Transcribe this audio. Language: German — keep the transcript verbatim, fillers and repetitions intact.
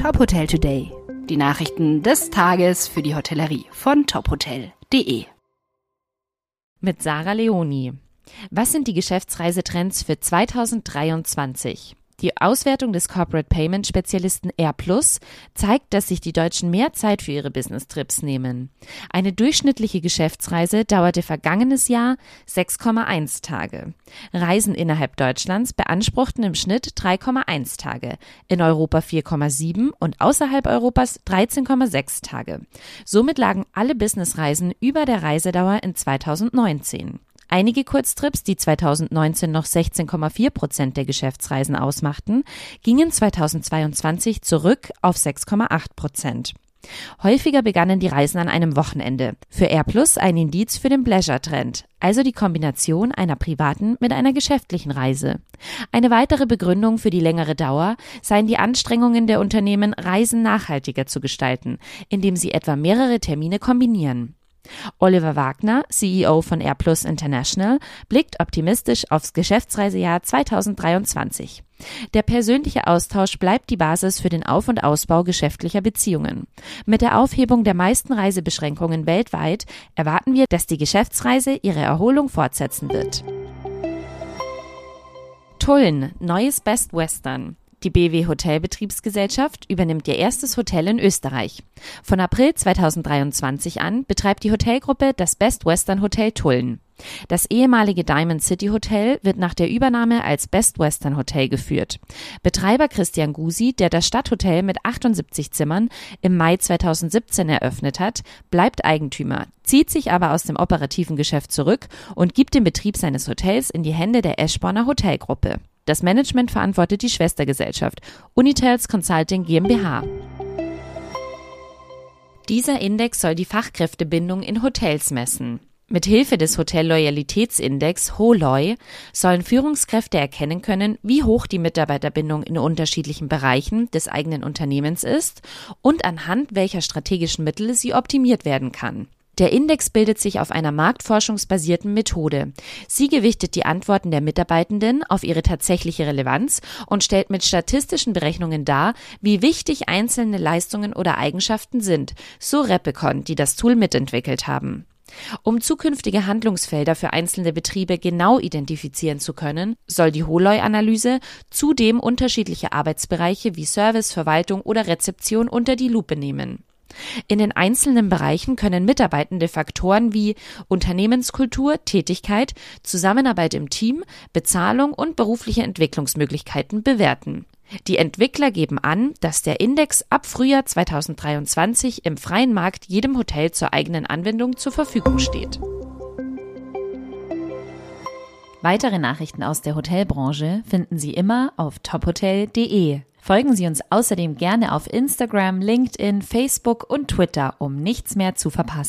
Tophotel Today. Die Nachrichten des Tages für die Hotellerie von tophotel punkt de. Mit Sarah Leoni. Was sind die Geschäftsreisetrends für zweitausenddreiundzwanzig? Die Auswertung des Corporate Payment Spezialisten Airplus zeigt, dass sich die Deutschen mehr Zeit für ihre Business-Trips nehmen. Eine durchschnittliche Geschäftsreise dauerte vergangenes Jahr sechs Komma eins Tage. Reisen innerhalb Deutschlands beanspruchten im Schnitt drei Komma eins Tage, in Europa vier Komma sieben und außerhalb Europas dreizehn Komma sechs Tage. Somit lagen alle Businessreisen über der Reisedauer in zweitausendneunzehn. Einige Kurztrips, die zweitausendneunzehn noch sechzehn Komma vier Prozent der Geschäftsreisen ausmachten, gingen zweitausendzweiundzwanzig zurück auf sechs Komma acht Prozent. Häufiger begannen die Reisen an einem Wochenende. Für Airplus ein Indiz für den Pleasure-Trend, also die Kombination einer privaten mit einer geschäftlichen Reise. Eine weitere Begründung für die längere Dauer seien die Anstrengungen der Unternehmen, Reisen nachhaltiger zu gestalten, indem sie etwa mehrere Termine kombinieren. Oliver Wagner, C E O von Airplus International, blickt optimistisch aufs Geschäftsreisejahr zweitausenddreiundzwanzig. Der persönliche Austausch bleibt die Basis für den Auf- und Ausbau geschäftlicher Beziehungen. Mit der Aufhebung der meisten Reisebeschränkungen weltweit erwarten wir, dass die Geschäftsreise ihre Erholung fortsetzen wird. Tulln, neues Best Western. Die B W Hotelbetriebsgesellschaft übernimmt ihr erstes Hotel in Österreich. Von April zweitausenddreiundzwanzig an betreibt die Hotelgruppe das Best Western Hotel Tulln. Das ehemalige Diamond City Hotel wird nach der Übernahme als Best Western Hotel geführt. Betreiber Christian Gusi, der das Stadthotel mit achtundsiebzig Zimmern im Mai zweitausendsiebzehn eröffnet hat, bleibt Eigentümer, zieht sich aber aus dem operativen Geschäft zurück und gibt den Betrieb seines Hotels in die Hände der Eschborner Hotelgruppe. Das Management verantwortet die Schwestergesellschaft Unitels Consulting GmbH. Dieser Index soll die Fachkräftebindung in Hotels messen. Mit Hilfe des Hotelloyalitätsindex HOLOI sollen Führungskräfte erkennen können, wie hoch die Mitarbeiterbindung in unterschiedlichen Bereichen des eigenen Unternehmens ist und anhand welcher strategischen Mittel sie optimiert werden kann. Der Index bildet sich auf einer marktforschungsbasierten Methode. Sie gewichtet die Antworten der Mitarbeitenden auf ihre tatsächliche Relevanz und stellt mit statistischen Berechnungen dar, wie wichtig einzelne Leistungen oder Eigenschaften sind, so Repicon, die das Tool mitentwickelt haben. Um zukünftige Handlungsfelder für einzelne Betriebe genau identifizieren zu können, soll die HOLOI-Analyse zudem unterschiedliche Arbeitsbereiche wie Service, Verwaltung oder Rezeption unter die Lupe nehmen. In den einzelnen Bereichen können mitarbeitende Faktoren wie Unternehmenskultur, Tätigkeit, Zusammenarbeit im Team, Bezahlung und berufliche Entwicklungsmöglichkeiten bewerten. Die Entwickler geben an, dass der Index ab Frühjahr zweitausenddreiundzwanzig im freien Markt jedem Hotel zur eigenen Anwendung zur Verfügung steht. Weitere Nachrichten aus der Hotelbranche finden Sie immer auf tophotel punkt de. Folgen Sie uns außerdem gerne auf Instagram, LinkedIn, Facebook und Twitter, um nichts mehr zu verpassen.